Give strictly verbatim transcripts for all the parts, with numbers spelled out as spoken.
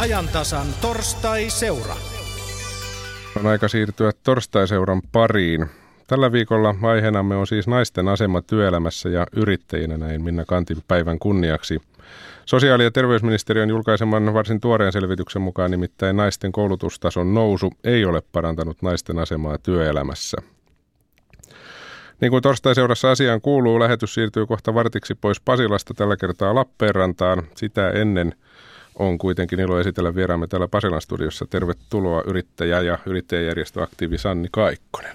Ajantasan Torstaiseura. On aika siirtyä Torstaiseuran pariin. Tällä viikolla aiheenamme on siis naisten asema työelämässä ja yrittäjinä, näin Minna Canthin päivän kunniaksi. Sosiaali- ja terveysministeriön julkaiseman varsin tuoreen selvityksen mukaan nimittäin naisten koulutustason nousu ei ole parantanut naisten asemaa työelämässä. Niin kuin Torstaiseurassa asiaan kuuluu, lähetys siirtyy kohta vartiksi pois Pasilasta, tällä kertaa Lappeenrantaan. Sitä ennen on kuitenkin ilo esitellä vieraamme täällä Pasilan studiossa. Tervetuloa yrittäjä ja yrittäjäjärjestöaktiivi Sanni Kaikkonen.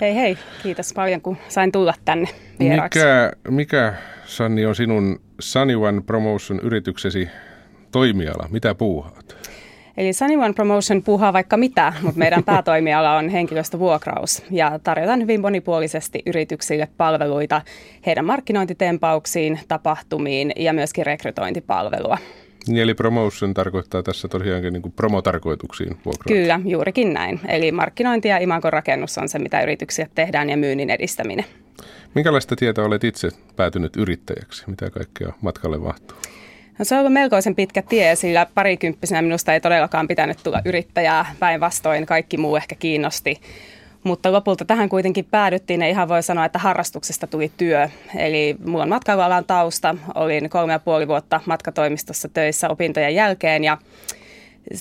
Hei hei, kiitos paljon kun sain tulla tänne vieraaksi. Mikä, mikä Sanni on sinun Sunny One Promotion -yrityksesi toimiala? Mitä puuhaat? Eli Sunny One Promotion puuhaa vaikka mitä, mutta meidän päätoimiala on henkilöstövuokraus ja tarjotaan hyvin monipuolisesti yrityksille palveluita heidän markkinointitempauksiin, tapahtumiin ja myöskin rekrytointipalvelua. Eli promotion tarkoittaa tässä tosiaankin niin kuin promotarkoituksiin vuokraus. Kyllä, juurikin näin. Eli markkinointi ja imagorakennus on se, mitä yrityksiä tehdään, ja myynnin edistäminen. Minkälaista tietä olet itse päätynyt yrittäjäksi? Mitä kaikkea matkalle mahtuu? No, se on ollut melkoisen pitkä tie, sillä parikymppisenä minusta ei todellakaan pitänyt tulla yrittäjää. Päinvastoin kaikki muu ehkä kiinnosti. Mutta lopulta tähän kuitenkin päädyttiin, ei ihan voi sanoa, että harrastuksesta tuli työ. Eli mulla on matkailualan tausta, olin kolme ja puoli vuotta matkatoimistossa töissä opintojen jälkeen ja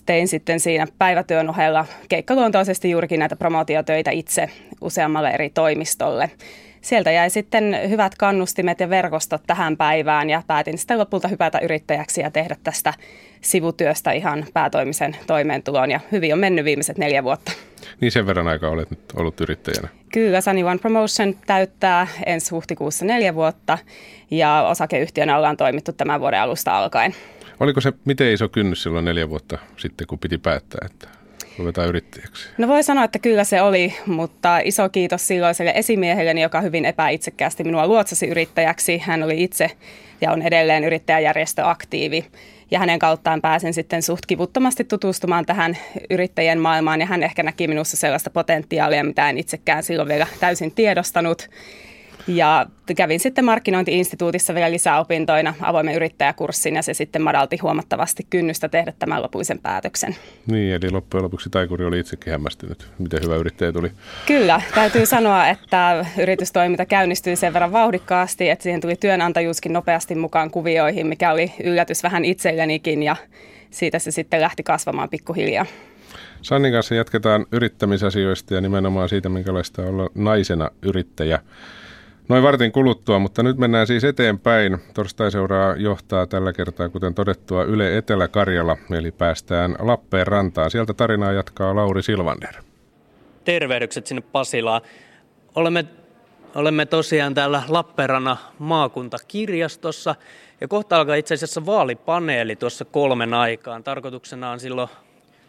tein sitten siinä päivätyön ohella keikkaluontoisesti juurikin näitä promootiotöitä itse useammalle eri toimistolle. Sieltä jäi sitten hyvät kannustimet ja verkostot tähän päivään ja päätin sitten lopulta hypätä yrittäjäksi ja tehdä tästä sivutyöstä ihan päätoimisen toimeentuloon. Ja hyvin on mennyt viimeiset neljä vuotta. Niin sen verran aikaa olet nyt ollut yrittäjänä. Kyllä, Sunny One Promotion täyttää ensi huhtikuussa neljä vuotta ja osakeyhtiönä ollaan toimittu tämän vuoden alusta alkaen. Oliko se miten iso kynnys silloin neljä vuotta sitten, kun piti päättää, että ruvetaan yrittäjäksi? No voi sanoa, että kyllä se oli, mutta iso kiitos silloiselle esimiehelleni, joka hyvin epäitsekkäästi minua luotsasi yrittäjäksi. Hän oli itse ja on edelleen yrittäjäjärjestöaktiivi. Ja hänen kauttaan pääsen sitten suht kivuttomasti tutustumaan tähän yrittäjien maailmaan. Ja hän ehkä näki minussa sellaista potentiaalia, mitä en itsekään silloin vielä täysin tiedostanut. Ja kävin sitten markkinointi-instituutissa vielä lisää opintoina avoimen yrittäjäkurssin, ja se sitten madalti huomattavasti kynnystä tehdä tämän lopuisen päätöksen. Niin, eli loppujen lopuksi taikuri oli itsekin hämmästynyt, miten hyvä yrittäjä tuli. Kyllä, täytyy sanoa, että yritystoiminta käynnistyi sen verran vauhdikkaasti, että siihen tuli työnantajuuskin nopeasti mukaan kuvioihin, mikä oli yllätys vähän itsellenikin, ja siitä se sitten lähti kasvamaan pikkuhiljaa. Sannin kanssa jatketaan yrittämisasioista ja nimenomaan siitä, minkälaista olla naisena yrittäjä. Noin vartin kuluttua, mutta nyt mennään siis eteenpäin. Torstaiseuraa johtaa tällä kertaa, kuten todettua, Yle Etelä-Karjala, eli päästään Lappeenrantaan. Sieltä tarinaa jatkaa Lauri Silvander. Tervehdykset sinne Pasilaan. Olemme, olemme tosiaan täällä Lappeenrannan maakuntakirjastossa, ja kohta alkaa itse asiassa vaalipaneeli tuossa kolmen aikaan. Tarkoituksena on silloin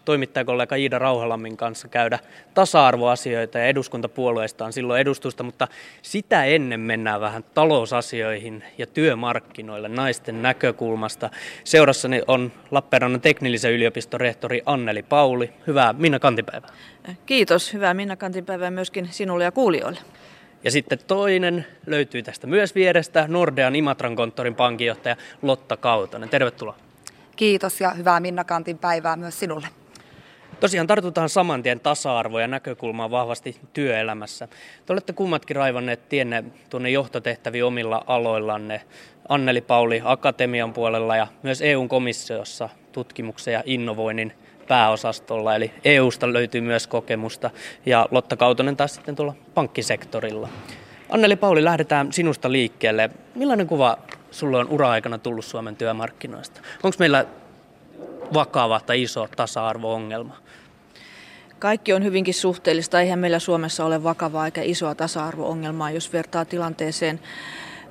toimittajakollega Iida Rauhalammin kanssa käydä tasa-arvoasioita, ja eduskuntapuolueista on silloin edustusta, mutta sitä ennen mennään vähän talousasioihin ja työmarkkinoille naisten näkökulmasta. Seurassani on Lappeenrannan teknillisen yliopiston rehtori Anneli Pauli. Hyvää Minna Canthin päivää. Kiitos, hyvää Minna Canthin päivää myöskin sinulle ja kuulijoille. Ja sitten toinen löytyy tästä myös vierestä, Nordean Imatran konttorin pankinjohtaja Lotta Kautonen. Tervetuloa. Kiitos ja hyvää Minna Canthin päivää myös sinulle. Tosiaan tartutaan saman tien tasa-arvoa ja näkökulmaa vahvasti työelämässä. Te olette kummatkin raivanneet tienne tuonne johtotehtäviin omilla aloillanne. Anneli Pauli akatemian puolella ja myös E U-komissiossa tutkimuksen ja innovoinnin pääosastolla. Eli E U:sta löytyy myös kokemusta, ja Lotta Kautonen taas sitten tuolla pankkisektorilla. Anneli Pauli, lähdetään sinusta liikkeelle. Millainen kuva sulla on ura-aikana tullut Suomen työmarkkinoista? Onko meillä vakava tai iso tasa-arvo-ongelma? Kaikki on hyvinkin suhteellista. Eihän meillä Suomessa ole vakavaa eikä isoa tasa-arvo-ongelmaa, jos vertaa tilanteeseen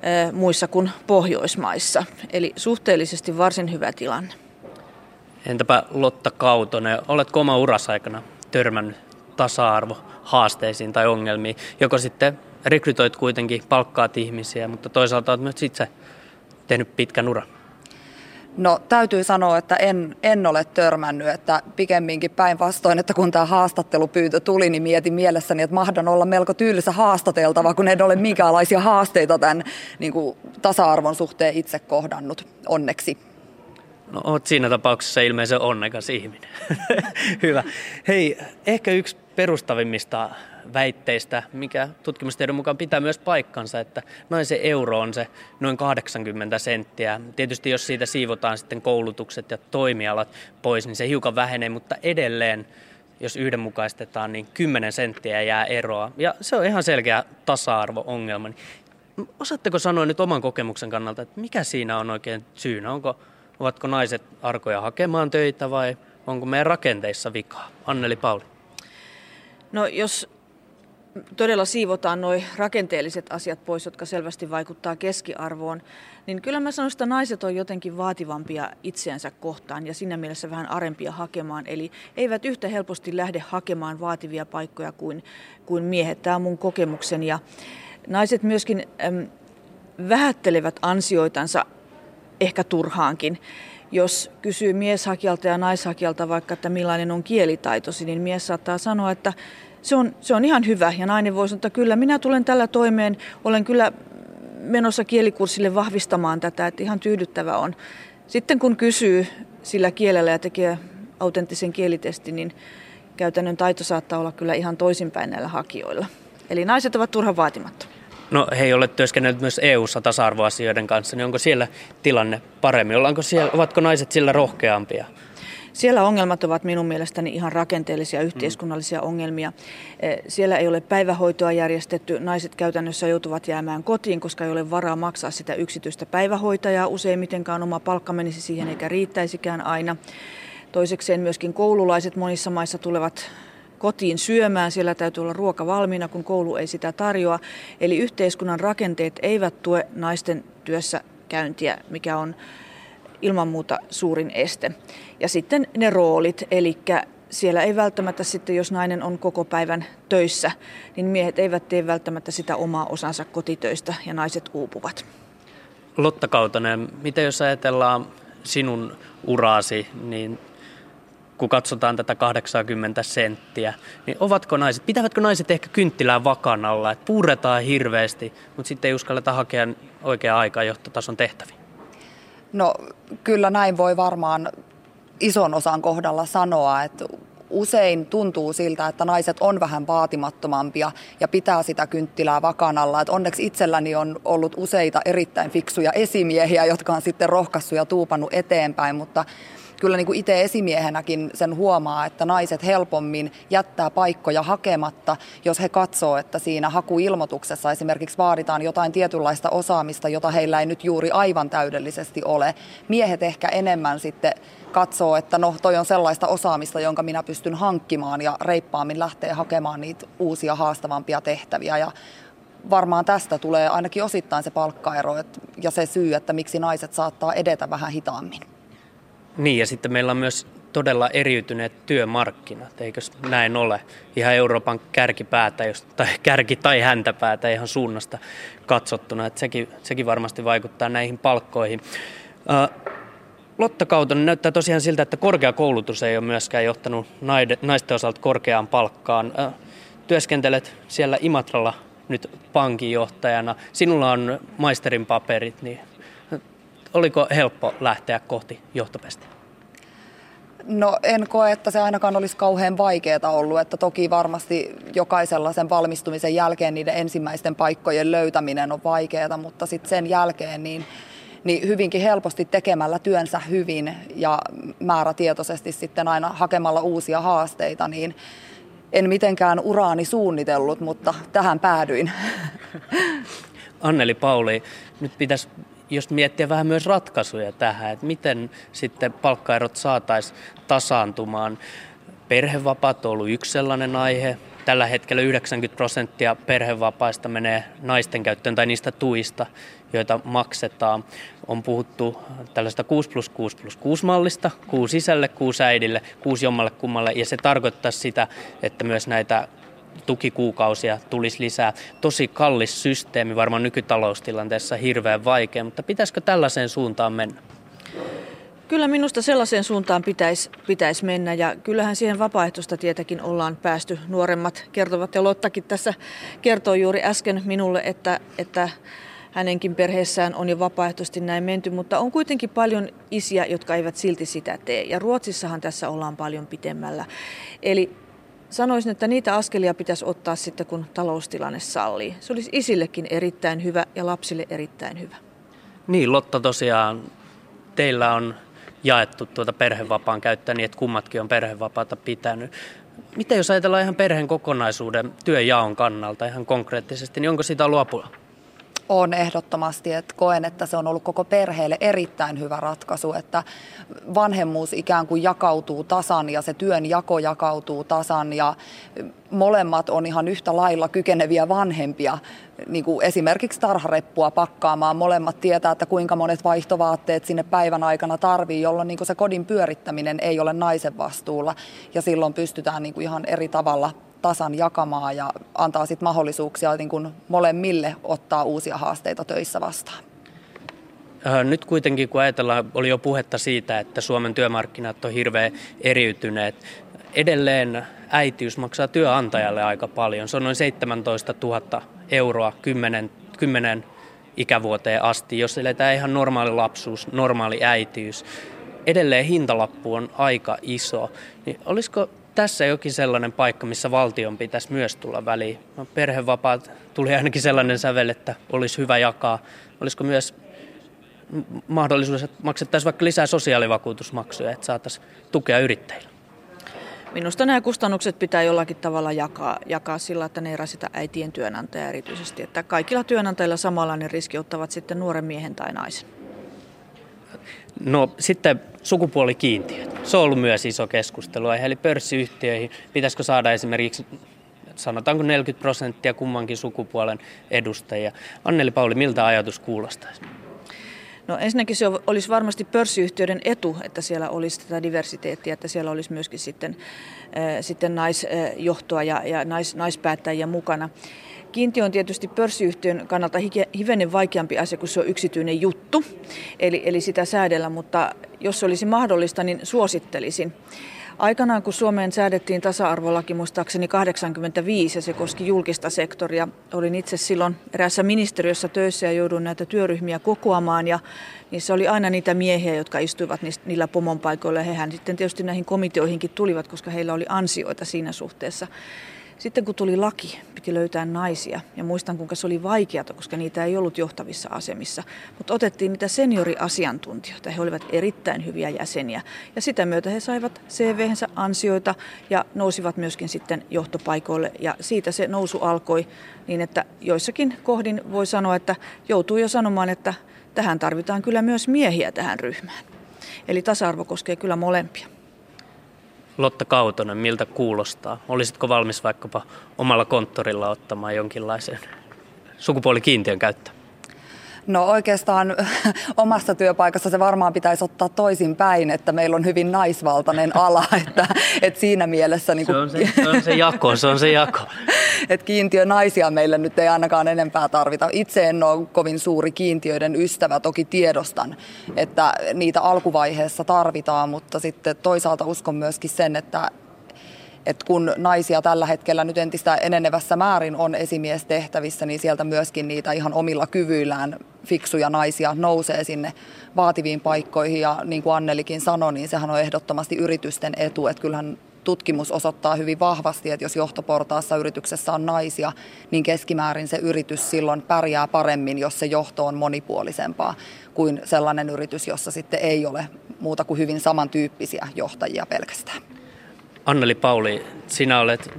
e, muissa kuin Pohjoismaissa. Eli suhteellisesti varsin hyvä tilanne. Entäpä Lotta Kautonen, oletko oma urasi aikana törmännyt tasa-arvo-haasteisiin tai ongelmiin? Joko sitten rekrytoit kuitenkin, palkkaat ihmisiä, mutta toisaalta olet myös itse tehnyt pitkän uran. No täytyy sanoa, että en, en ole törmännyt, että pikemminkin päinvastoin, että kun tämä haastattelupyyntö tuli, niin mietin mielessäni, että mahdan olla melko tylsä haastateltava, kun en ole minkäänlaisia haasteita tämän niin kuin, tasa-arvon suhteen itse kohdannut, onneksi. No oot siinä tapauksessa ilmeisen onnekas ihminen. Hyvä. Hei, ehkä yksi perustavimmista väitteistä, mikä tutkimustiedon mukaan pitää myös paikkansa, että naisen euro on se noin kahdeksankymmentä senttiä. Tietysti jos siitä siivotaan sitten koulutukset ja toimialat pois, niin se hiukan vähenee, mutta edelleen, jos yhdenmukaistetaan, niin kymmenen senttiä jää eroa. Ja se on ihan selkeä tasa-arvo-ongelma. Osaatteko sanoa nyt oman kokemuksen kannalta, että mikä siinä on oikein syynä? Onko, ovatko naiset arkoja hakemaan töitä vai onko meidän rakenteissa vikaa? Anneli Pauli. No jos todella siivotaan nuo rakenteelliset asiat pois, jotka selvästi vaikuttaa keskiarvoon, niin kyllä mä sanoisin, että naiset on jotenkin vaativampia itseänsä kohtaan ja siinä mielessä vähän arempia hakemaan. Eli eivät yhtä helposti lähde hakemaan vaativia paikkoja kuin, kuin miehet. Tämä on mun kokemukseni. Ja naiset myöskin äm, vähättelevät ansioitansa ehkä turhaankin. Jos kysyy mieshakijalta ja naishakijalta vaikka, että millainen on kielitaitosi, niin mies saattaa sanoa, että se on, se on ihan hyvä. Ja nainen voi sanoa, että kyllä minä tulen tällä toimeen, olen kyllä menossa kielikurssille vahvistamaan tätä, että ihan tyydyttävä on. Sitten kun kysyy sillä kielellä ja tekee autenttisen kielitestin, niin käytännön taito saattaa olla kyllä ihan toisinpäin näillä hakijoilla. Eli naiset ovat turhan vaatimattomia. No hei, olet työskennellyt myös E U:ssa tasa-arvoasioiden kanssa, niin onko siellä tilanne paremmin? Ollaanko siellä, ovatko naiset sillä rohkeampia? Siellä ongelmat ovat minun mielestäni ihan rakenteellisia yhteiskunnallisia mm. ongelmia. Siellä ei ole päivähoitoa järjestetty. Naiset käytännössä joutuvat jäämään kotiin, koska ei ole varaa maksaa sitä yksityistä päivähoitajaa. Useimmitenkaan oma palkka menisi siihen eikä riittäisikään aina. Toisekseen myöskin koululaiset monissa maissa tulevat kotiin syömään, siellä täytyy olla ruoka valmiina, kun koulu ei sitä tarjoa. Eli yhteiskunnan rakenteet eivät tue naisten työssä käyntiä, mikä on ilman muuta suurin este. Ja sitten ne roolit, eli siellä ei välttämättä sitten, jos nainen on koko päivän töissä, niin miehet eivät tee välttämättä sitä omaa osansa kotitöistä ja naiset uupuvat. Lotta Kautonen, mitä jos ajatellaan sinun uraasi, niin kun katsotaan tätä kahdeksaakymmentä senttiä, niin ovatko naiset, pitävätkö naiset ehkä kynttilää vakan alla, että puuretaan hirveästi, mutta sitten ei uskalleta hakea oikeaa aikaa johtotason tehtäviin? No kyllä näin voi varmaan ison osan kohdalla sanoa, että usein tuntuu siltä, että naiset on vähän vaatimattomampia ja pitää sitä kynttilää vakan alla. Että onneksi itselläni on ollut useita erittäin fiksuja esimiehiä, jotka on sitten rohkaissut ja tuupannut eteenpäin, mutta kyllä niin kuin itse esimiehenäkin sen huomaa, että naiset helpommin jättää paikkoja hakematta, jos he katsoo, että siinä hakuilmoituksessa esimerkiksi vaaditaan jotain tietynlaista osaamista, jota heillä ei nyt juuri aivan täydellisesti ole. Miehet ehkä enemmän sitten katsoo, että no toi on sellaista osaamista, jonka minä pystyn hankkimaan ja reippaammin lähtee hakemaan niitä uusia haastavampia tehtäviä. Ja varmaan tästä tulee ainakin osittain se palkkaero ja se syy, että miksi naiset saattaa edetä vähän hitaammin. Niin, ja sitten meillä on myös todella eriytyneet työmarkkinat, eikös näin ole? Ihan Euroopan kärkipäätä, tai kärki- tai häntäpäätä ihan suunnasta katsottuna. Että sekin, sekin varmasti vaikuttaa näihin palkkoihin. Lotta Kautonen, näyttää tosiaan siltä, että korkeakoulutus ei ole myöskään johtanut naisten osalta korkeaan palkkaan. Työskentelet siellä Imatralla nyt pankinjohtajana. Sinulla on maisterin paperit, niin oliko helppo lähteä kohti johtopestiä? No en koe, että se ainakaan olisi kauhean vaikeaa ollut, että toki varmasti jokaisella sen valmistumisen jälkeen niiden ensimmäisten paikkojen löytäminen on vaikeaa, mutta sitten sen jälkeen niin, niin hyvinkin helposti tekemällä työnsä hyvin ja määrätietoisesti sitten aina hakemalla uusia haasteita, niin en mitenkään uraani suunnitellut, mutta tähän päädyin. Anneli Pauli, nyt pitäisi jos miettiä vähän myös ratkaisuja tähän, että miten sitten palkkaerot saataisiin tasaantumaan. Perhevapaat on ollut yksi sellainen aihe. Tällä hetkellä yhdeksänkymmentä prosenttia perhevapaista menee naisten käyttöön tai niistä tuista, joita maksetaan. On puhuttu tällaista kuusi plus kuusi plus kuusi mallista, kuusi isälle, kuusi äidille, kuusi jommalle kummalle. Ja se tarkoittaa sitä, että myös näitä tukikuukausia tulisi lisää. Tosi kallis systeemi, varmaan nykytaloustilanteessa hirveän vaikea, mutta pitäisikö tällaiseen suuntaan mennä? Kyllä minusta sellaiseen suuntaan pitäisi, pitäisi mennä ja kyllähän siihen vapaaehtoista tietäkin ollaan päästy. Nuoremmat kertovat ja Lottakin tässä kertoi juuri äsken minulle, että, että hänenkin perheessään on jo vapaaehtoisesti näin menty, mutta on kuitenkin paljon isiä, jotka eivät silti sitä tee. Ja Ruotsissahan tässä ollaan paljon pitemmällä. Eli sanoisin, että niitä askelia pitäisi ottaa sitten, kun taloustilanne sallii. Se olisi isillekin erittäin hyvä ja lapsille erittäin hyvä. Niin, Lotta, tosiaan teillä on jaettu tuota perhevapaan käyttöä niin, että kummatkin on perhevapaata pitänyt. Mitä jos ajatellaan ihan perheen kokonaisuuden työjaon kannalta ihan konkreettisesti, niin onko siitä ollut apua? On ehdottomasti, että koen, että se on ollut koko perheelle erittäin hyvä ratkaisu, että vanhemmuus ikään kuin jakautuu tasan ja se työn jako jakautuu tasan ja molemmat on ihan yhtä lailla kykeneviä vanhempia, niin kuin esimerkiksi tarhareppua pakkaamaan. Molemmat tietää, että kuinka monet vaihtovaatteet sinne päivän aikana tarvii, jolloin niin kuin se kodin pyörittäminen ei ole naisen vastuulla ja silloin pystytään niin kuin ihan eri tavalla tasan jakamaa ja antaa sit mahdollisuuksia niin kun molemmille ottaa uusia haasteita töissä vastaan. Nyt kuitenkin, kun ajatellaan, oli jo puhetta siitä, että Suomen työmarkkinat on hirveän eriytyneet. Edelleen äitiys maksaa työnantajalle aika paljon. Se on noin seitsemäntoista tuhatta euroa kymmenen, kymmenen ikävuoteen asti, jos eletään ihan normaali lapsuus, normaali äitiys. Edelleen hintalappu on aika iso. Niin olisiko tässä jokin sellainen paikka, missä valtion pitäisi myös tulla väliin? No, perhevapaat tuli ainakin sellainen sävel, että olisi hyvä jakaa. Olisiko myös mahdollisuus, että maksettaisiin vaikka lisää sosiaalivakuutusmaksuja, että saataisiin tukea yrittäjille? Minusta nämä kustannukset pitää jollakin tavalla jakaa, jakaa sillä, että ne ei rasita äitien työnantajaa erityisesti. Että kaikilla työnantajilla samanlainen riski ottavat sitten nuoren miehen tai naisen. No sitten sukupuolikiintiöt. Se on ollut myös iso keskusteluaihe, eli pörssiyhtiöihin. Pitäisikö saada esimerkiksi, sanotaanko neljäkymmentä prosenttia kummankin sukupuolen edustajia? Anneli Pauli, miltä ajatus kuulostaisi? No ensinnäkin se olisi varmasti pörssiyhtiöiden etu, että siellä olisi tätä diversiteettiä, että siellä olisi myöskin sitten, äh, sitten naisjohtoa ja, ja nais, naispäättäjiä mukana. Kiintiö on tietysti pörssiyhtiön kannalta hivenen vaikeampi asia, kun se on yksityinen juttu, eli, eli sitä säädellä, mutta jos se olisi mahdollista, niin suosittelisin. Aikanaan, kun Suomeen säädettiin tasa-arvolaki muistaakseni kahdeksankymmentäviisi ja se koski julkista sektoria, olin itse silloin eräässä ministeriössä töissä ja jouduin näitä työryhmiä kokoamaan ja niissä oli aina niitä miehiä, jotka istuivat niillä pomonpaikoilla ja hehän sitten tietysti näihin komiteoihinkin tulivat, koska heillä oli ansioita siinä suhteessa. Sitten kun tuli laki, piti löytää naisia ja muistan kuinka se oli vaikeata, koska niitä ei ollut johtavissa asemissa. Mutta otettiin niitä senioriasiantuntijoita, he olivat erittäin hyviä jäseniä ja sitä myötä he saivat C V:hensä ansioita ja nousivat myöskin sitten johtopaikoille ja siitä se nousu alkoi niin, että joissakin kohdin voi sanoa, että joutuu jo sanomaan, että tähän tarvitaan kyllä myös miehiä tähän ryhmään. Eli tasa-arvo koskee kyllä molempia. Lotta Kautonen, miltä kuulostaa? Olisitko valmis vaikkapa omalla konttorilla ottamaan jonkinlaisen sukupuolikiintiön käyttöön? No oikeastaan omassa työpaikassa se varmaan pitäisi ottaa toisinpäin, että meillä on hyvin naisvaltainen ala, että, että siinä mielessä niin kuin se on se, se on se jako, se on se jako. Että kiintiö naisia meillä nyt ei ainakaan enempää tarvita. Itse en ole kovin suuri kiintiöiden ystävä, toki tiedostan, että niitä alkuvaiheessa tarvitaan, mutta sitten toisaalta uskon myöskin sen, että että kun naisia tällä hetkellä nyt entistä enenevässä määrin on esimiestehtävissä, niin sieltä myöskin niitä ihan omilla kyvyillään fiksuja naisia nousee sinne vaativiin paikkoihin. Ja niin kuin Annelikin sanoi, niin sehän on ehdottomasti yritysten etu. Että kyllähän tutkimus osoittaa hyvin vahvasti, että jos johtoportaassa yrityksessä on naisia, niin keskimäärin se yritys silloin pärjää paremmin, jos se johto on monipuolisempaa kuin sellainen yritys, jossa sitten ei ole muuta kuin hyvin samantyyppisiä johtajia pelkästään. Anneli Pauli, sinä olet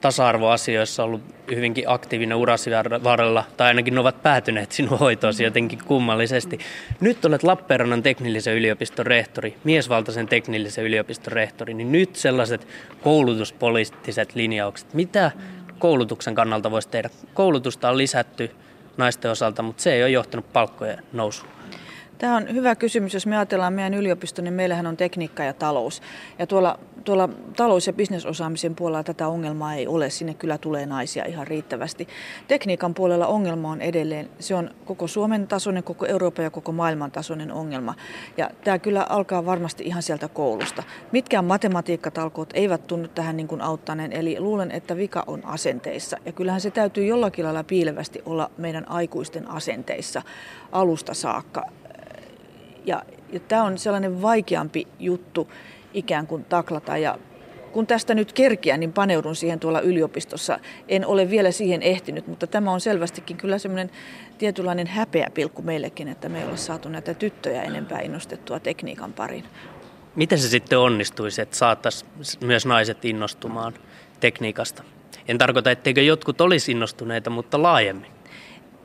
tasa-arvoasioissa ollut hyvinkin aktiivinen urasi varrella, tai ainakin ne ovat päätyneet sinun hoitoosi jotenkin kummallisesti. Nyt olet Lappeenrannan teknillisen yliopiston rehtori, miesvaltaisen teknillisen yliopiston rehtori, niin nyt sellaiset koulutuspoliittiset linjaukset. Mitä koulutuksen kannalta voisi tehdä? Koulutusta on lisätty naisten osalta, mutta se ei ole johtanut palkkojen nousuun. Tämä on hyvä kysymys. Jos me ajatellaan meidän yliopisto, niin meillähän on tekniikka ja talous. Ja tuolla, tuolla talous- ja bisnesosaamisen puolella tätä ongelmaa ei ole. Sinne kyllä tulee naisia ihan riittävästi. Tekniikan puolella ongelma on edelleen. Se on koko Suomen tasoinen, koko Euroopan ja koko maailman tasoinen ongelma. Ja tämä kyllä alkaa varmasti ihan sieltä koulusta. Mitkään matematiikkatalkoot eivät tunnu tähän niin kuin auttaneen. Eli luulen, että vika on asenteissa. Ja kyllähän se täytyy jollakin lailla piilevästi olla meidän aikuisten asenteissa alusta saakka. Ja, ja tämä on sellainen vaikeampi juttu ikään kuin taklata. Ja kun tästä nyt kerkiä, niin paneudun siihen tuolla yliopistossa. En ole vielä siihen ehtinyt, mutta tämä on selvästikin kyllä semmoinen tietynlainen häpeäpilkku meillekin, että me ei ole saatu näitä tyttöjä enempää innostettua tekniikan pariin. Miten se sitten onnistuisi, että saataisiin myös naiset innostumaan tekniikasta? En tarkoita, etteikö jotkut olisi innostuneita, mutta laajemmin.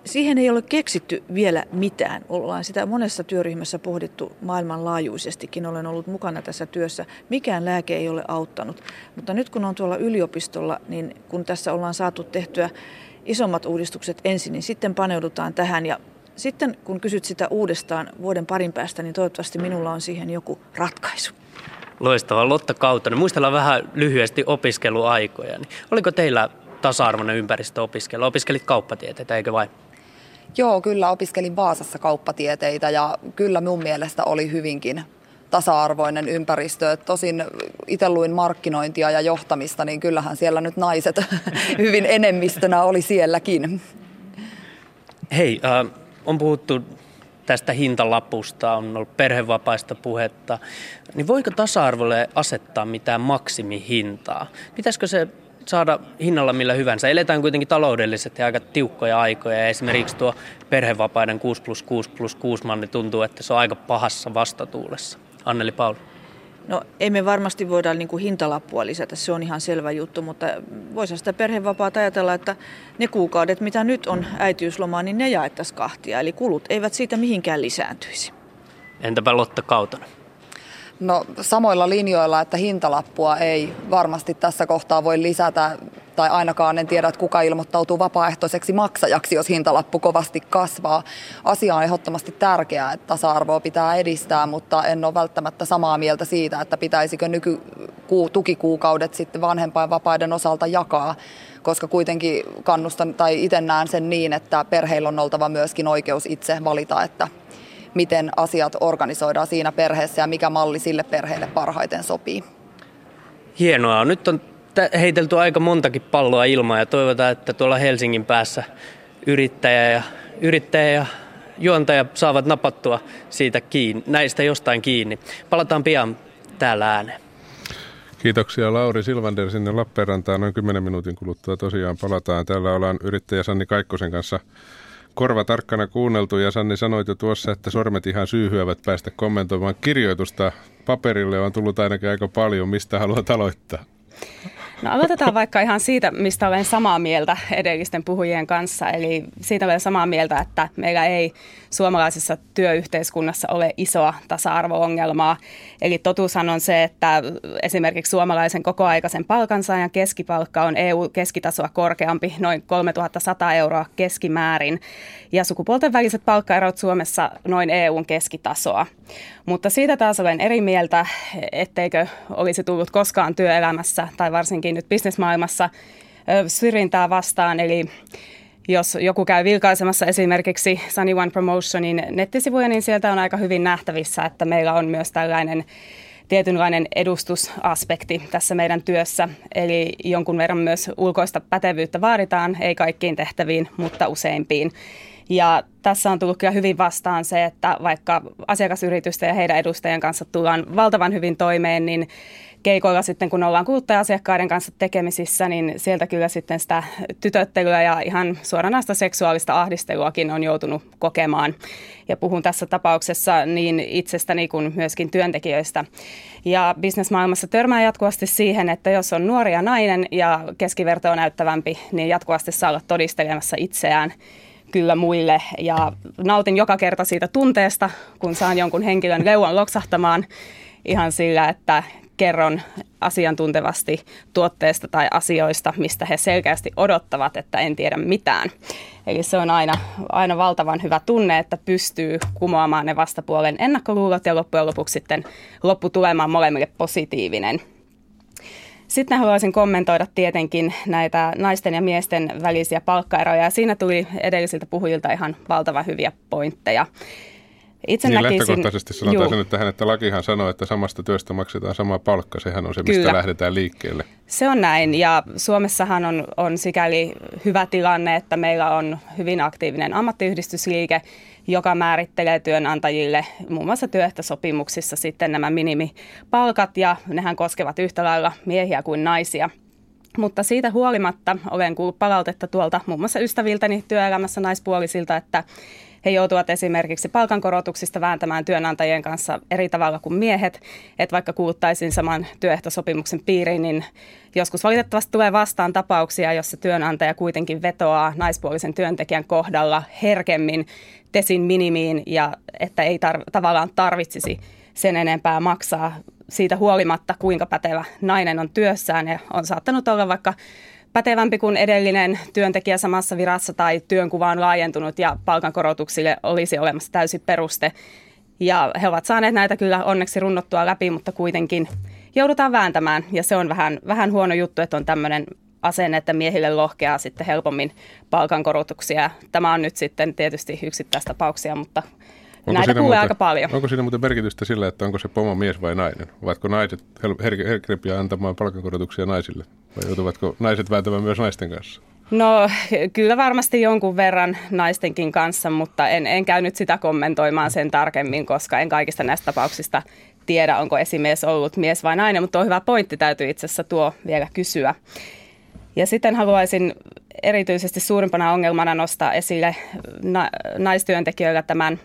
Siihen ei ole keksitty vielä mitään. Ollaan sitä monessa työryhmässä pohdittu maailmanlaajuisestikin. Olen ollut mukana tässä työssä. Mikään lääke ei ole auttanut. Mutta nyt kun on tuolla yliopistolla, niin kun tässä ollaan saatu tehtyä isommat uudistukset ensin, niin sitten paneudutaan tähän. Ja sitten kun kysyt sitä uudestaan vuoden parin päästä, niin toivottavasti minulla on siihen joku ratkaisu. Loistavaa. Lotta Kautonen. Muistellaan vähän lyhyesti opiskeluaikoja. Oliko teillä tasa-arvoinen ympäristö opiskella? Opiskelit kauppatieteitä, eikö vain? Joo, kyllä opiskelin Vaasassa kauppatieteitä ja kyllä mun mielestä oli hyvinkin tasa-arvoinen ympäristö. Tosin itse luin markkinointia ja johtamista, niin kyllähän siellä nyt naiset hyvin enemmistönä oli sielläkin. Hei, äh, on puhuttu tästä hintalapusta, on ollut perhevapaista puhetta. Niin voiko tasa-arvolle asettaa mitään maksimihintaa? Pitäisikö se saada hinnalla millä hyvänsä? Eletään kuitenkin taloudellisesti aika tiukkoja aikoja ja esimerkiksi tuo perhevapaiden kuusi plus kuusi plus kuusi manni tuntuu, että se on aika pahassa vastatuulessa. Anneli Pauli. No ei me varmasti voida niin kuin hintalappua lisätä, se on ihan selvä juttu, mutta voisi sitä perhevapaata ajatella, että ne kuukaudet, mitä nyt on äitiyslomaa, niin ne jaettaisiin kahtia, eli kulut eivät siitä mihinkään lisääntyisi. Entäpä Lotta Kautonen? No samoilla linjoilla, että hintalappua ei varmasti tässä kohtaa voi lisätä, tai ainakaan en tiedä, että kuka ilmoittautuu vapaaehtoiseksi maksajaksi, jos hintalappu kovasti kasvaa. Asia on ehdottomasti tärkeää, että tasa-arvoa pitää edistää, mutta en ole välttämättä samaa mieltä siitä, että pitäisikö nykytukikuukaudet sitten vanhempainvapaiden osalta jakaa, koska kuitenkin kannustan tai itse näen sen niin, että perheillä on oltava myöskin oikeus itse valita, että miten asiat organisoidaan siinä perheessä ja mikä malli sille perheelle parhaiten sopii. Hienoa. Nyt on heitelty aika montakin palloa ilmaan ja toivotaan, että tuolla Helsingin päässä yrittäjä ja, yrittäjä ja juontaja saavat napattua siitä kiinni, näistä jostain kiinni. Palataan pian täällä ääneen. Kiitoksia Lauri Silvander sinne Lappeenrantaan. Noin kymmenen minuutin kuluttua tosiaan palataan. Täällä ollaan yrittäjä Sanni Kaikkosen kanssa korva tarkkana kuunneltu, ja Sanni sanoit jo tuossa, että sormet ihan syyhyävät päästä kommentoimaan kirjoitusta. Paperille on tullut ainakin aika paljon. Mistä haluat aloittaa? No aloitetaan vaikka ihan siitä, mistä olen samaa mieltä edellisten puhujien kanssa. Eli siitä olen samaa mieltä, että meillä ei suomalaisessa työyhteiskunnassa ole isoa tasa-arvo-ongelmaa. Eli totuushan on se, että esimerkiksi suomalaisen kokoaikaisen palkansaajan keskipalkka on E U-keskitasoa korkeampi, noin kolmetuhattasata euroa keskimäärin. Ja sukupuolten väliset palkkaerot Suomessa noin E U:n keskitasoa. Mutta siitä taas olen eri mieltä, etteikö olisi tullut koskaan työelämässä tai varsinkin nyt bisnesmaailmassa syrjintää vastaan, eli jos joku käy vilkaisemassa esimerkiksi Sunny One Promotionin nettisivuja, niin sieltä on aika hyvin nähtävissä, että meillä on myös tällainen tietynlainen edustusaspekti tässä meidän työssä, eli jonkun verran myös ulkoista pätevyyttä vaaditaan, ei kaikkiin tehtäviin, mutta useimpiin. Ja tässä on tullut kyllä hyvin vastaan se, että vaikka asiakasyritysten ja heidän edustajien kanssa tullaan valtavan hyvin toimeen, niin keikoilla sitten, kun ollaan kuluttaja-asiakkaiden kanssa tekemisissä, niin sieltä kyllä sitten sitä tytöttelyä ja ihan suoranaista seksuaalista ahdisteluakin on joutunut kokemaan. Ja puhun tässä tapauksessa niin itsestäni kuin myöskin työntekijöistä. Ja bisnesmaailmassa törmää jatkuvasti siihen, että jos on nuori ja nainen ja keskivertoa näyttävämpi, niin jatkuvasti saa olla todistelemassa itseään kyllä muille, ja nautin joka kerta siitä tunteesta, kun saan jonkun henkilön leuan loksahtamaan ihan sillä, että kerron asiantuntevasti tuotteesta tai asioista, mistä he selkeästi odottavat, että en tiedä mitään. Eli se on aina, aina valtavan hyvä tunne, että pystyy kumoamaan ne vastapuolen ennakkoluulot ja loppujen lopuksi sitten lopputulemaan molemmille positiivinen. Sitten haluaisin kommentoida tietenkin näitä naisten ja miesten välisiä palkkaeroja. Siinä tuli edellisiltä puhujilta ihan valtavan hyviä pointteja. Itse niin näkisin, lähtökohtaisesti sanotaan sen, että, hän, että lakihan sanoo, että samasta työstä maksetaan sama palkka. Sehän on se, mistä Kyllä. lähdetään liikkeelle. Se on näin, ja Suomessahan on, on sikäli hyvä tilanne, että meillä on hyvin aktiivinen ammattiyhdistysliike, joka määrittelee työnantajille muun muassa työehtosopimuksissa sitten nämä minimipalkat, ja nehän koskevat yhtä lailla miehiä kuin naisia. Mutta siitä huolimatta olen kuullut palautetta tuolta muun muassa ystäviltäni työelämässä naispuolisilta, että he joutuvat esimerkiksi palkankorotuksista vääntämään työnantajien kanssa eri tavalla kuin miehet, että vaikka kuuluttaisiin saman työehtosopimuksen piiriin, niin joskus valitettavasti tulee vastaan tapauksia, jossa työnantaja kuitenkin vetoaa naispuolisen työntekijän kohdalla herkemmin tesin minimiin ja että ei tar- tavallaan tarvitsisi sen enempää maksaa siitä huolimatta, kuinka pätevä nainen on työssään ja on saattanut olla vaikka pätevämpi kuin edellinen työntekijä samassa virassa tai työnkuva on laajentunut ja palkankorotuksille olisi olemassa täysi peruste. Ja he ovat saaneet näitä kyllä onneksi runnottua läpi, mutta kuitenkin joudutaan vääntämään. Ja se on vähän, vähän huono juttu, että on tämmöinen asenne, että miehille lohkeaa sitten helpommin palkankorotuksia. Tämä on nyt sitten tietysti yksittäistapauksia, mutta onko näitä kuulee muuten, aika paljon. Onko siinä muuten merkitystä sillä, että onko se pomo mies vai nainen? Ovatko naiset herkempiä antamaan palkankorotuksia naisille? Vai joutuvatko naiset vääntämään myös naisten kanssa? No kyllä varmasti jonkun verran naistenkin kanssa, mutta en, en käy nyt sitä kommentoimaan sen tarkemmin, koska en kaikista näistä tapauksista tiedä, onko esimies ollut mies vai nainen, mutta on hyvä pointti, täytyy itse asiassa tuo vielä kysyä. Ja sitten haluaisin erityisesti suurimpana ongelmana nostaa esille na- naistyöntekijöillä tämän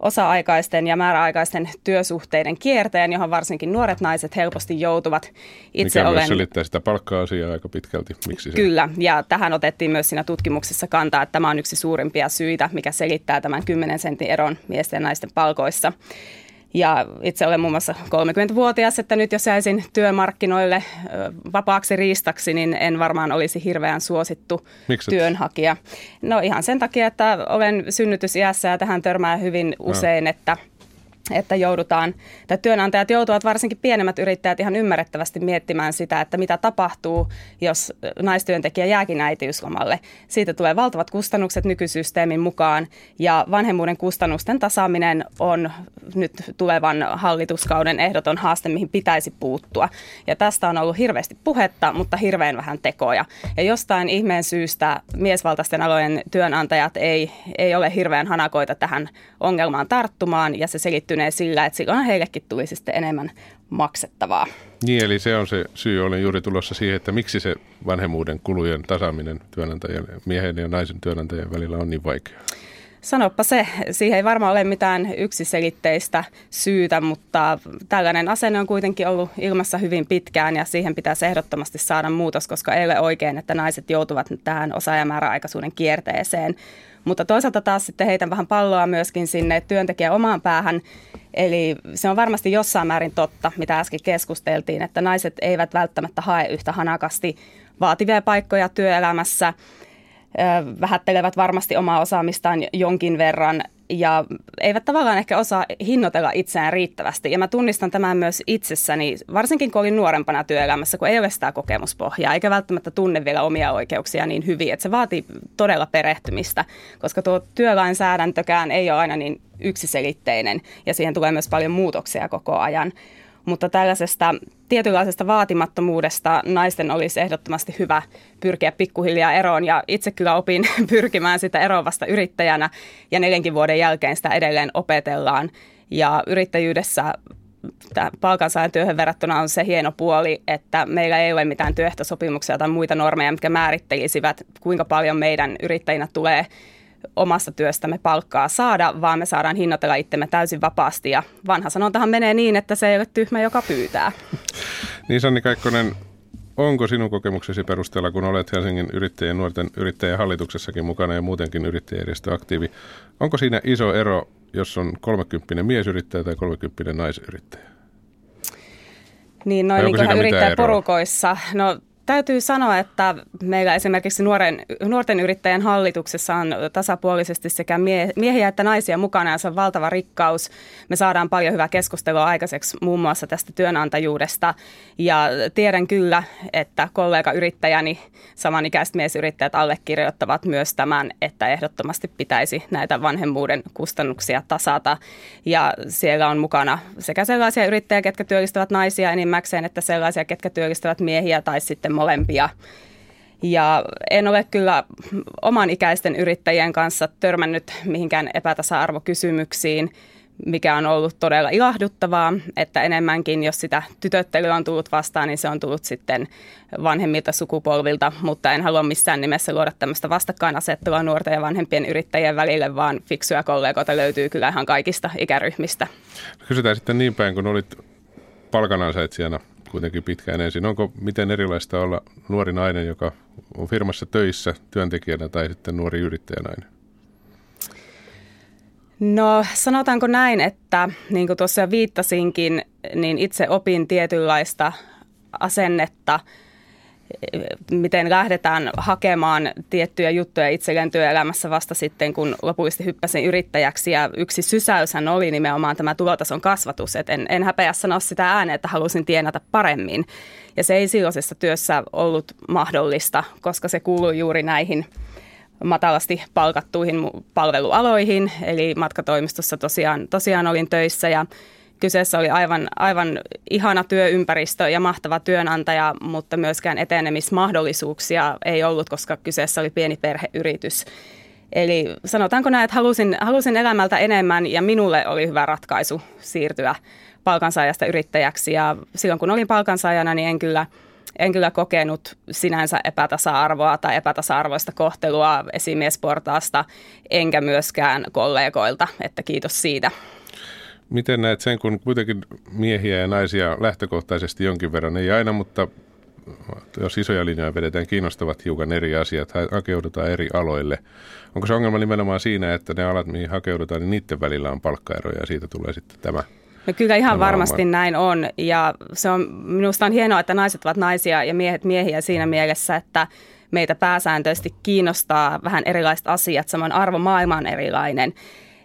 osa-aikaisten ja määräaikaisten työsuhteiden kierteen, johon varsinkin nuoret naiset helposti joutuvat. Itse Mikä olen... myös selittää sitä palkka-asiaa aika pitkälti. Miksi se... Kyllä, ja tähän otettiin myös siinä tutkimuksessa kantaa, että tämä on yksi suurimpia syitä, mikä selittää tämän kymmenen sentin eron miesten ja naisten palkoissa. Ja itse olen muun muassa kolmekymmentävuotias, että nyt jos jäisin työmarkkinoille vapaaksi riistaksi, niin en varmaan olisi hirveän suosittu Mikset? työnhakija. No ihan sen takia, että olen synnytysiässä ja tähän törmää hyvin usein, no. että, että joudutaan, tai työnantajat joutuvat varsinkin pienemmät yrittäjät ihan ymmärrettävästi miettimään sitä, että mitä tapahtuu, jos naistyöntekijä jääkin äitiyslomalle. Siitä tulee valtavat kustannukset nykysysteemin mukaan ja vanhemmuuden kustannusten tasaaminen on nyt tulevan hallituskauden ehdoton haaste, mihin pitäisi puuttua. Ja tästä on ollut hirveästi puhetta, mutta hirveän vähän tekoja. Ja jostain ihmeen syystä miesvaltaisten alojen työnantajat ei, ei ole hirveän hanakoita tähän ongelmaan tarttumaan, ja se selittynee sillä, että silloin heillekin tulisi sitten enemmän maksettavaa. Niin, eli se on se syy, olen juuri tulossa siihen, että miksi se vanhemmuuden kulujen tasaaminen työnantajien, miehen ja naisen työnantajien välillä on niin vaikeaa. Sanoppa se. Siihen ei varmaan ole mitään yksiselitteistä syytä, mutta tällainen asenne on kuitenkin ollut ilmassa hyvin pitkään ja siihen pitäisi ehdottomasti saada muutos, koska ei ole oikein, että naiset joutuvat tähän osa- ja määräaikaisuuden kierteeseen. Mutta toisaalta taas sitten heitän vähän palloa myöskin sinne työntekijän omaan päähän. Eli se on varmasti jossain määrin totta, mitä äsken keskusteltiin, että naiset eivät välttämättä hae yhtä hanakasti vaativia paikkoja työelämässä. Vähättelevät varmasti omaa osaamistaan jonkin verran ja eivät tavallaan ehkä osaa hinnoitella itseään riittävästi. Ja mä tunnistan tämän myös itsessäni, varsinkin kun olin nuorempana työelämässä, kun ei ole sitä kokemuspohjaa, eikä välttämättä tunne vielä omia oikeuksia niin hyvin, että se vaatii todella perehtymistä, koska tuo työlainsäädäntökään ei ole aina niin yksiselitteinen ja siihen tulee myös paljon muutoksia koko ajan. Mutta tällaisesta tietynlaisesta vaatimattomuudesta naisten olisi ehdottomasti hyvä pyrkiä pikkuhiljaa eroon. Ja itse kyllä opin pyrkimään sitä eroon vasta yrittäjänä ja neljänkin vuoden jälkeen sitä edelleen opetellaan. Ja yrittäjyydessä palkansaajan työhön verrattuna on se hieno puoli, että meillä ei ole mitään työehtosopimuksia tai muita normeja, mitkä määrittelisivät, kuinka paljon meidän yrittäjinä tulee omasta työstämme palkkaa saada, vaan me saadaan hinnoitella itsemme täysin vapaasti. Ja vanha sanontahan menee niin, että se ei ole tyhmä, joka pyytää. Niin Sanni Kaikkonen, onko sinun kokemuksesi perusteella, kun olet Helsingin yrittäjien nuorten yrittäjien hallituksessakin mukana ja muutenkin yrittäjäjärjestö aktiivi, onko siinä iso ero, jos on kolmekymppinen miesyrittäjä tai kolmekymppinen naisyrittäjä? Niin, noin niin kuin yrittäjäporukoissa. No, täytyy sanoa, että meillä esimerkiksi nuoren, nuorten yrittäjien hallituksessa on tasapuolisesti sekä mie- miehiä että naisia mukana, ja se on valtava rikkaus. Me saadaan paljon hyvää keskustelua aikaiseksi muun muassa tästä työnantajuudesta, ja tiedän kyllä, että kollegayrittäjäni, samanikäiset miesyrittäjät allekirjoittavat myös tämän, että ehdottomasti pitäisi näitä vanhemmuuden kustannuksia tasata, ja siellä on mukana sekä sellaisia yrittäjiä, ketkä työllistävät naisia enimmäkseen, että sellaisia, ketkä työllistävät miehiä tai sitten molempia. Ja en ole kyllä oman ikäisten yrittäjien kanssa törmännyt mihinkään epätasa-arvokysymyksiin, mikä on ollut todella ilahduttavaa, että enemmänkin jos sitä tytöttelyä on tullut vastaan, niin se on tullut sitten vanhemmilta sukupolvilta, mutta en halua missään nimessä luoda tämmöistä vastakkainasettelua nuorten ja vanhempien yrittäjien välille, vaan fiksuja kollegoita löytyy kyllä ihan kaikista ikäryhmistä. Kysytään sitten niin päin, kun olit palkanansaitsijana kuitenkin pitkään ensin. Onko miten erilaista olla nuori nainen, joka on firmassa töissä työntekijänä tai sitten nuori yrittäjänainen? No sanotaanko näin, että niin kuin tuossa viittasinkin, niin itse opin tietynlaista asennetta, miten lähdetään hakemaan tiettyjä juttuja itselleen työelämässä vasta sitten, kun lopullisesti hyppäsin yrittäjäksi. Ja yksi sysäyshän oli nimenomaan tämä tulotason kasvatus. Et en, en häpeä sanoa sitä ääneen, että halusin tienata paremmin. Ja se ei silloisessa työssä ollut mahdollista, koska se kuului juuri näihin matalasti palkattuihin palvelualoihin. Eli matkatoimistossa tosiaan, tosiaan olin töissä ja kyseessä oli aivan, aivan ihana työympäristö ja mahtava työnantaja, mutta myöskään etenemismahdollisuuksia ei ollut, koska kyseessä oli pieni perheyritys. Eli sanotaanko näin, että halusin, halusin elämältä enemmän ja minulle oli hyvä ratkaisu siirtyä palkansaajasta yrittäjäksi. Ja silloin kun olin palkansaajana, niin en kyllä, en kyllä kokenut sinänsä epätasa-arvoa tai epätasa-arvoista kohtelua esimiesportaasta enkä myöskään kollegoilta, että kiitos siitä. Miten näet sen, kun kuitenkin miehiä ja naisia lähtökohtaisesti jonkin verran, ei aina, mutta jos isoja linjoja vedetään, kiinnostavat hiukan eri asiat, hakeudutaan eri aloille. Onko se ongelma nimenomaan siinä, että ne alat, mihin hakeudutaan, niin niiden välillä on palkkaeroja ja siitä tulee sitten tämä? No kyllä ihan tämä varmasti on näin on ja se on, minusta on hienoa, että naiset ovat naisia ja miehet miehiä siinä mielessä, että meitä pääsääntöisesti kiinnostaa vähän erilaiset asiat, samoin arvomaailma on erilainen.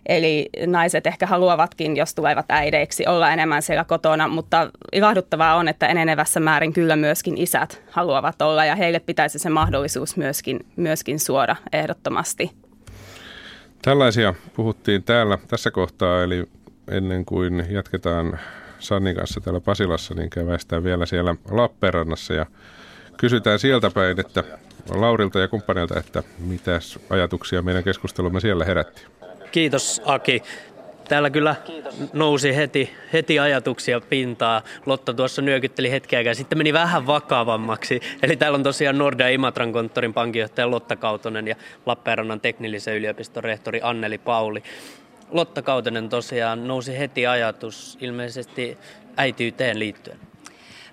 Eli naiset ehkä haluavatkin, jos tulevat äideiksi, olla enemmän siellä kotona, mutta ilahduttavaa on, että enenevässä määrin kyllä myöskin isät haluavat olla ja heille pitäisi se mahdollisuus myöskin, myöskin suoda ehdottomasti. Tällaisia puhuttiin täällä tässä kohtaa, eli ennen kuin jatketaan Sannin kanssa täällä Pasilassa, niin käväistään vielä siellä Lappeenrannassa ja kysytään sieltä päin, että Laurilta ja kumppaneilta, että mitäs ajatuksia meidän keskustelumme siellä herätti. Kiitos Aki. Täällä kyllä nousi heti, heti ajatuksia pintaa. Lotta tuossa nyökytteli hetkeäkään. Sitten meni vähän vakavammaksi. Eli täällä on tosiaan Nordea Imatran konttorin pankinjohtaja Lotta Kautonen ja Lappeenrannan teknillisen yliopiston rehtori Anneli Pauli. Lotta Kautonen tosiaan nousi heti ajatus ilmeisesti äitiyteen liittyen.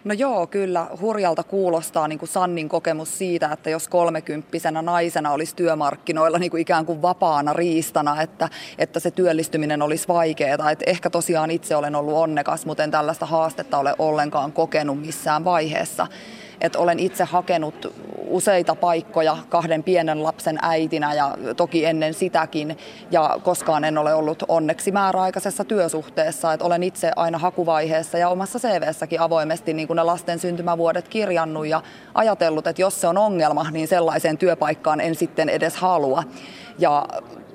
No joo, kyllä hurjalta kuulostaa niin kuin Sannin kokemus siitä, että jos kolmekymppisenä naisena olisi työmarkkinoilla niin kuin ikään kuin vapaana riistana, että, että se työllistyminen olisi vaikeaa. Et ehkä tosiaan itse olen ollut onnekas, mutta en tällaista haastetta ole ollenkaan kokenut missään vaiheessa. Et olen itse hakenut useita paikkoja kahden pienen lapsen äitinä ja toki ennen sitäkin ja koskaan en ole ollut onneksi määräaikaisessa työsuhteessa. Et olen itse aina hakuvaiheessa ja omassa C V:ssäkin avoimesti niin kuin ne lasten syntymävuodet kirjannut ja ajatellut, että jos se on ongelma, niin sellaiseen työpaikkaan en sitten edes halua. Ja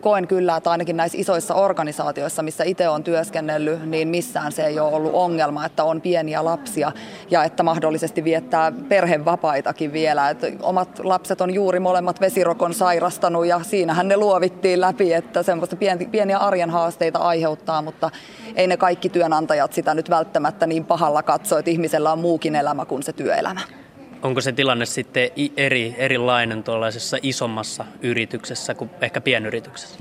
koen kyllä, että ainakin näissä isoissa organisaatioissa, missä itse olen työskennellyt, niin missään se ei ole ollut ongelma, että on pieniä lapsia ja että mahdollisesti viettää perhevapaitakin vielä. Että omat lapset on juuri molemmat vesirokon sairastanut ja siinähän ne luovittiin läpi, että semmoista pieniä arjen haasteita aiheuttaa, mutta ei ne kaikki työnantajat sitä nyt välttämättä niin pahalla katso, että ihmisellä on muukin elämä kuin se työelämä. Onko se tilanne sitten eri, erilainen tuollaisessa isommassa yrityksessä kuin ehkä pienyrityksessä?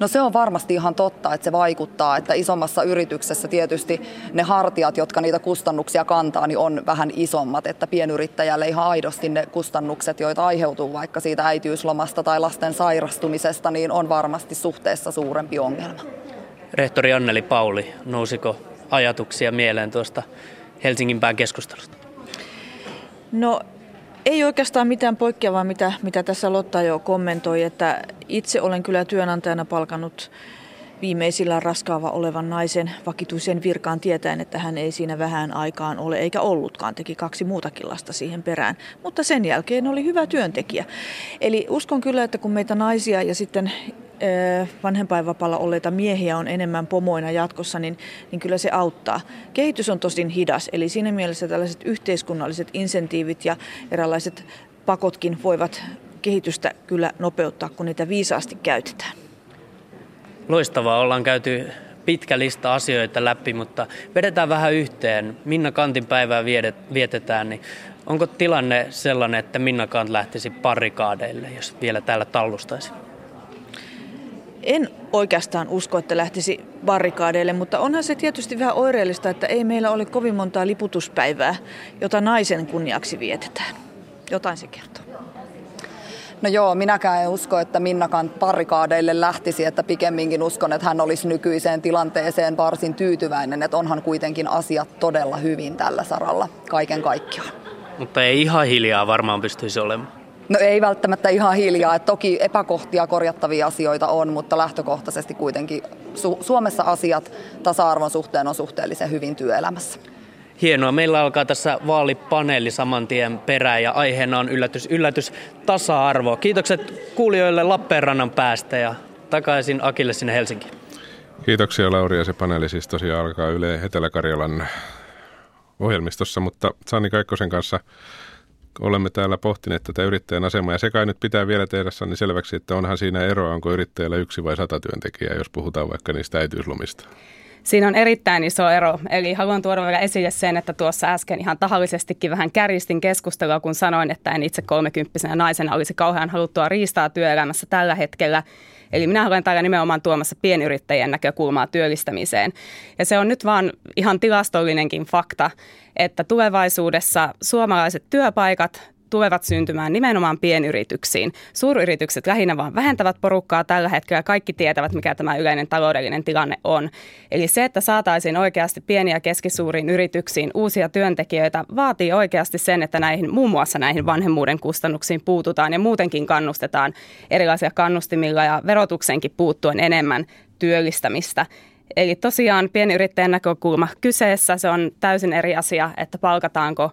No se on varmasti ihan totta, että se vaikuttaa, että isommassa yrityksessä tietysti ne hartiat, jotka niitä kustannuksia kantaa, niin on vähän isommat, että pienyrittäjälle ihan aidosti ne kustannukset, joita aiheutuu vaikka siitä äitiyslomasta tai lasten sairastumisesta, niin on varmasti suhteessa suurempi ongelma. Rehtori Anneli Pauli, nousiko ajatuksia mieleen tuosta Helsingin pääkeskustelusta? No ei oikeastaan mitään poikkeavaa, mitä, mitä tässä Lotta jo kommentoi, että itse olen kyllä työnantajana palkannut viimeisillään raskaava olevan naisen vakituisen virkaan tietäen, että hän ei siinä vähän aikaan ole eikä ollutkaan, teki kaksi muutakin lasta siihen perään, mutta sen jälkeen oli hyvä työntekijä. Eli uskon kyllä, että kun meitä naisia ja sitten vanhempainvapaalla olleita miehiä on enemmän pomoina jatkossa, niin, niin kyllä se auttaa. Kehitys on tosin hidas, eli siinä mielessä tällaiset yhteiskunnalliset insentiivit ja erilaiset pakotkin voivat kehitystä kyllä nopeuttaa, kun niitä viisaasti käytetään. Loistavaa, ollaan käyty pitkä lista asioita läpi, mutta vedetään vähän yhteen. Minna Canthin päivää vietetään, niin onko tilanne sellainen, että Minna Canth lähtisi barrikaadeille, jos vielä täällä tallustaisi? En oikeastaan usko, että lähtisi barrikaadeille, mutta onhan se tietysti vähän oireellista, että ei meillä ole kovin montaa liputuspäivää, jota naisen kunniaksi vietetään. Jotain se kertoo. No joo, minäkään en usko, että Minna Canth barrikaadeille lähtisi, että pikemminkin uskon, että hän olisi nykyiseen tilanteeseen varsin tyytyväinen, että onhan kuitenkin asiat todella hyvin tällä saralla kaiken kaikkiaan. Mutta ei ihan hiljaa varmaan pystyisi olemaan. No ei välttämättä ihan hiljaa, että toki epäkohtia korjattavia asioita on, mutta lähtökohtaisesti kuitenkin Su- Suomessa asiat tasa-arvon suhteen on suhteellisen hyvin työelämässä. Hienoa. Meillä alkaa tässä vaalipaneeli saman tien perään ja aiheena on yllätys, yllätys, tasa-arvo. Kiitokset kuulijoille Lappeenrannan päästä ja takaisin Akille sinne Helsinkiin. Kiitoksia Lauri, ja se paneeli siis tosiaan alkaa Yle Etelä-Karjalan ohjelmistossa, mutta Sanni Kaikkosen kanssa olemme täällä pohtineet tätä yrittäjän asemaa, ja se kai nyt pitää vielä tehdä, Sanni, selväksi, että onhan siinä eroa, onko yrittäjällä yksi vai sata työntekijää, jos puhutaan vaikka niistä äitiyslomista. Siinä on erittäin iso ero, eli haluan tuoda vielä esille sen, että tuossa äsken ihan tahallisestikin vähän kärjistin keskustelua, kun sanoin, että en itse kolmekymppisenä naisena olisi kauhean haluttua riistaa työelämässä tällä hetkellä. Eli minä olen täällä nimenomaan tuomassa pienyrittäjien näkökulmaa työllistämiseen. Ja se on nyt vaan ihan tilastollinenkin fakta, että tulevaisuudessa suomalaiset työpaikat tulevat syntymään nimenomaan pienyrityksiin. Suuryritykset lähinnä vaan vähentävät porukkaa tällä hetkellä. Kaikki tietävät, mikä tämä yleinen taloudellinen tilanne on. Eli se, että saataisiin oikeasti pieniä ja keskisuuriin yrityksiin uusia työntekijöitä, vaatii oikeasti sen, että näihin, muun muassa näihin vanhemmuuden kustannuksiin puututaan ja muutenkin kannustetaan erilaisia kannustimilla ja verotuksenkin puuttuen enemmän työllistämistä. Eli tosiaan pienyrittäjän näkökulma kyseessä, se on täysin eri asia, että palkataanko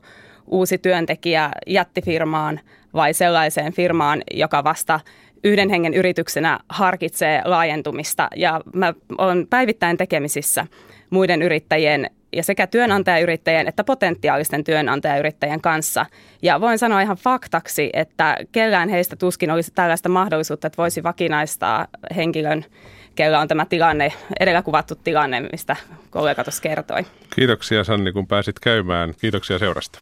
uusi työntekijä jättifirmaan vai sellaiseen firmaan, joka vasta yhden hengen yrityksenä harkitsee laajentumista. Ja mä olen päivittäin tekemisissä muiden yrittäjien ja sekä työnantajayrittäjien että potentiaalisten työnantajayrittäjien kanssa. Ja voin sanoa ihan faktaksi, että kellään heistä tuskin olisi tällaista mahdollisuutta, että voisi vakinaistaa henkilön, kellä on tämä tilanne, edellä kuvattu tilanne, mistä kollega tuossa kertoi. Kiitoksia Sanni, kun pääsit käymään. Kiitoksia seurasta.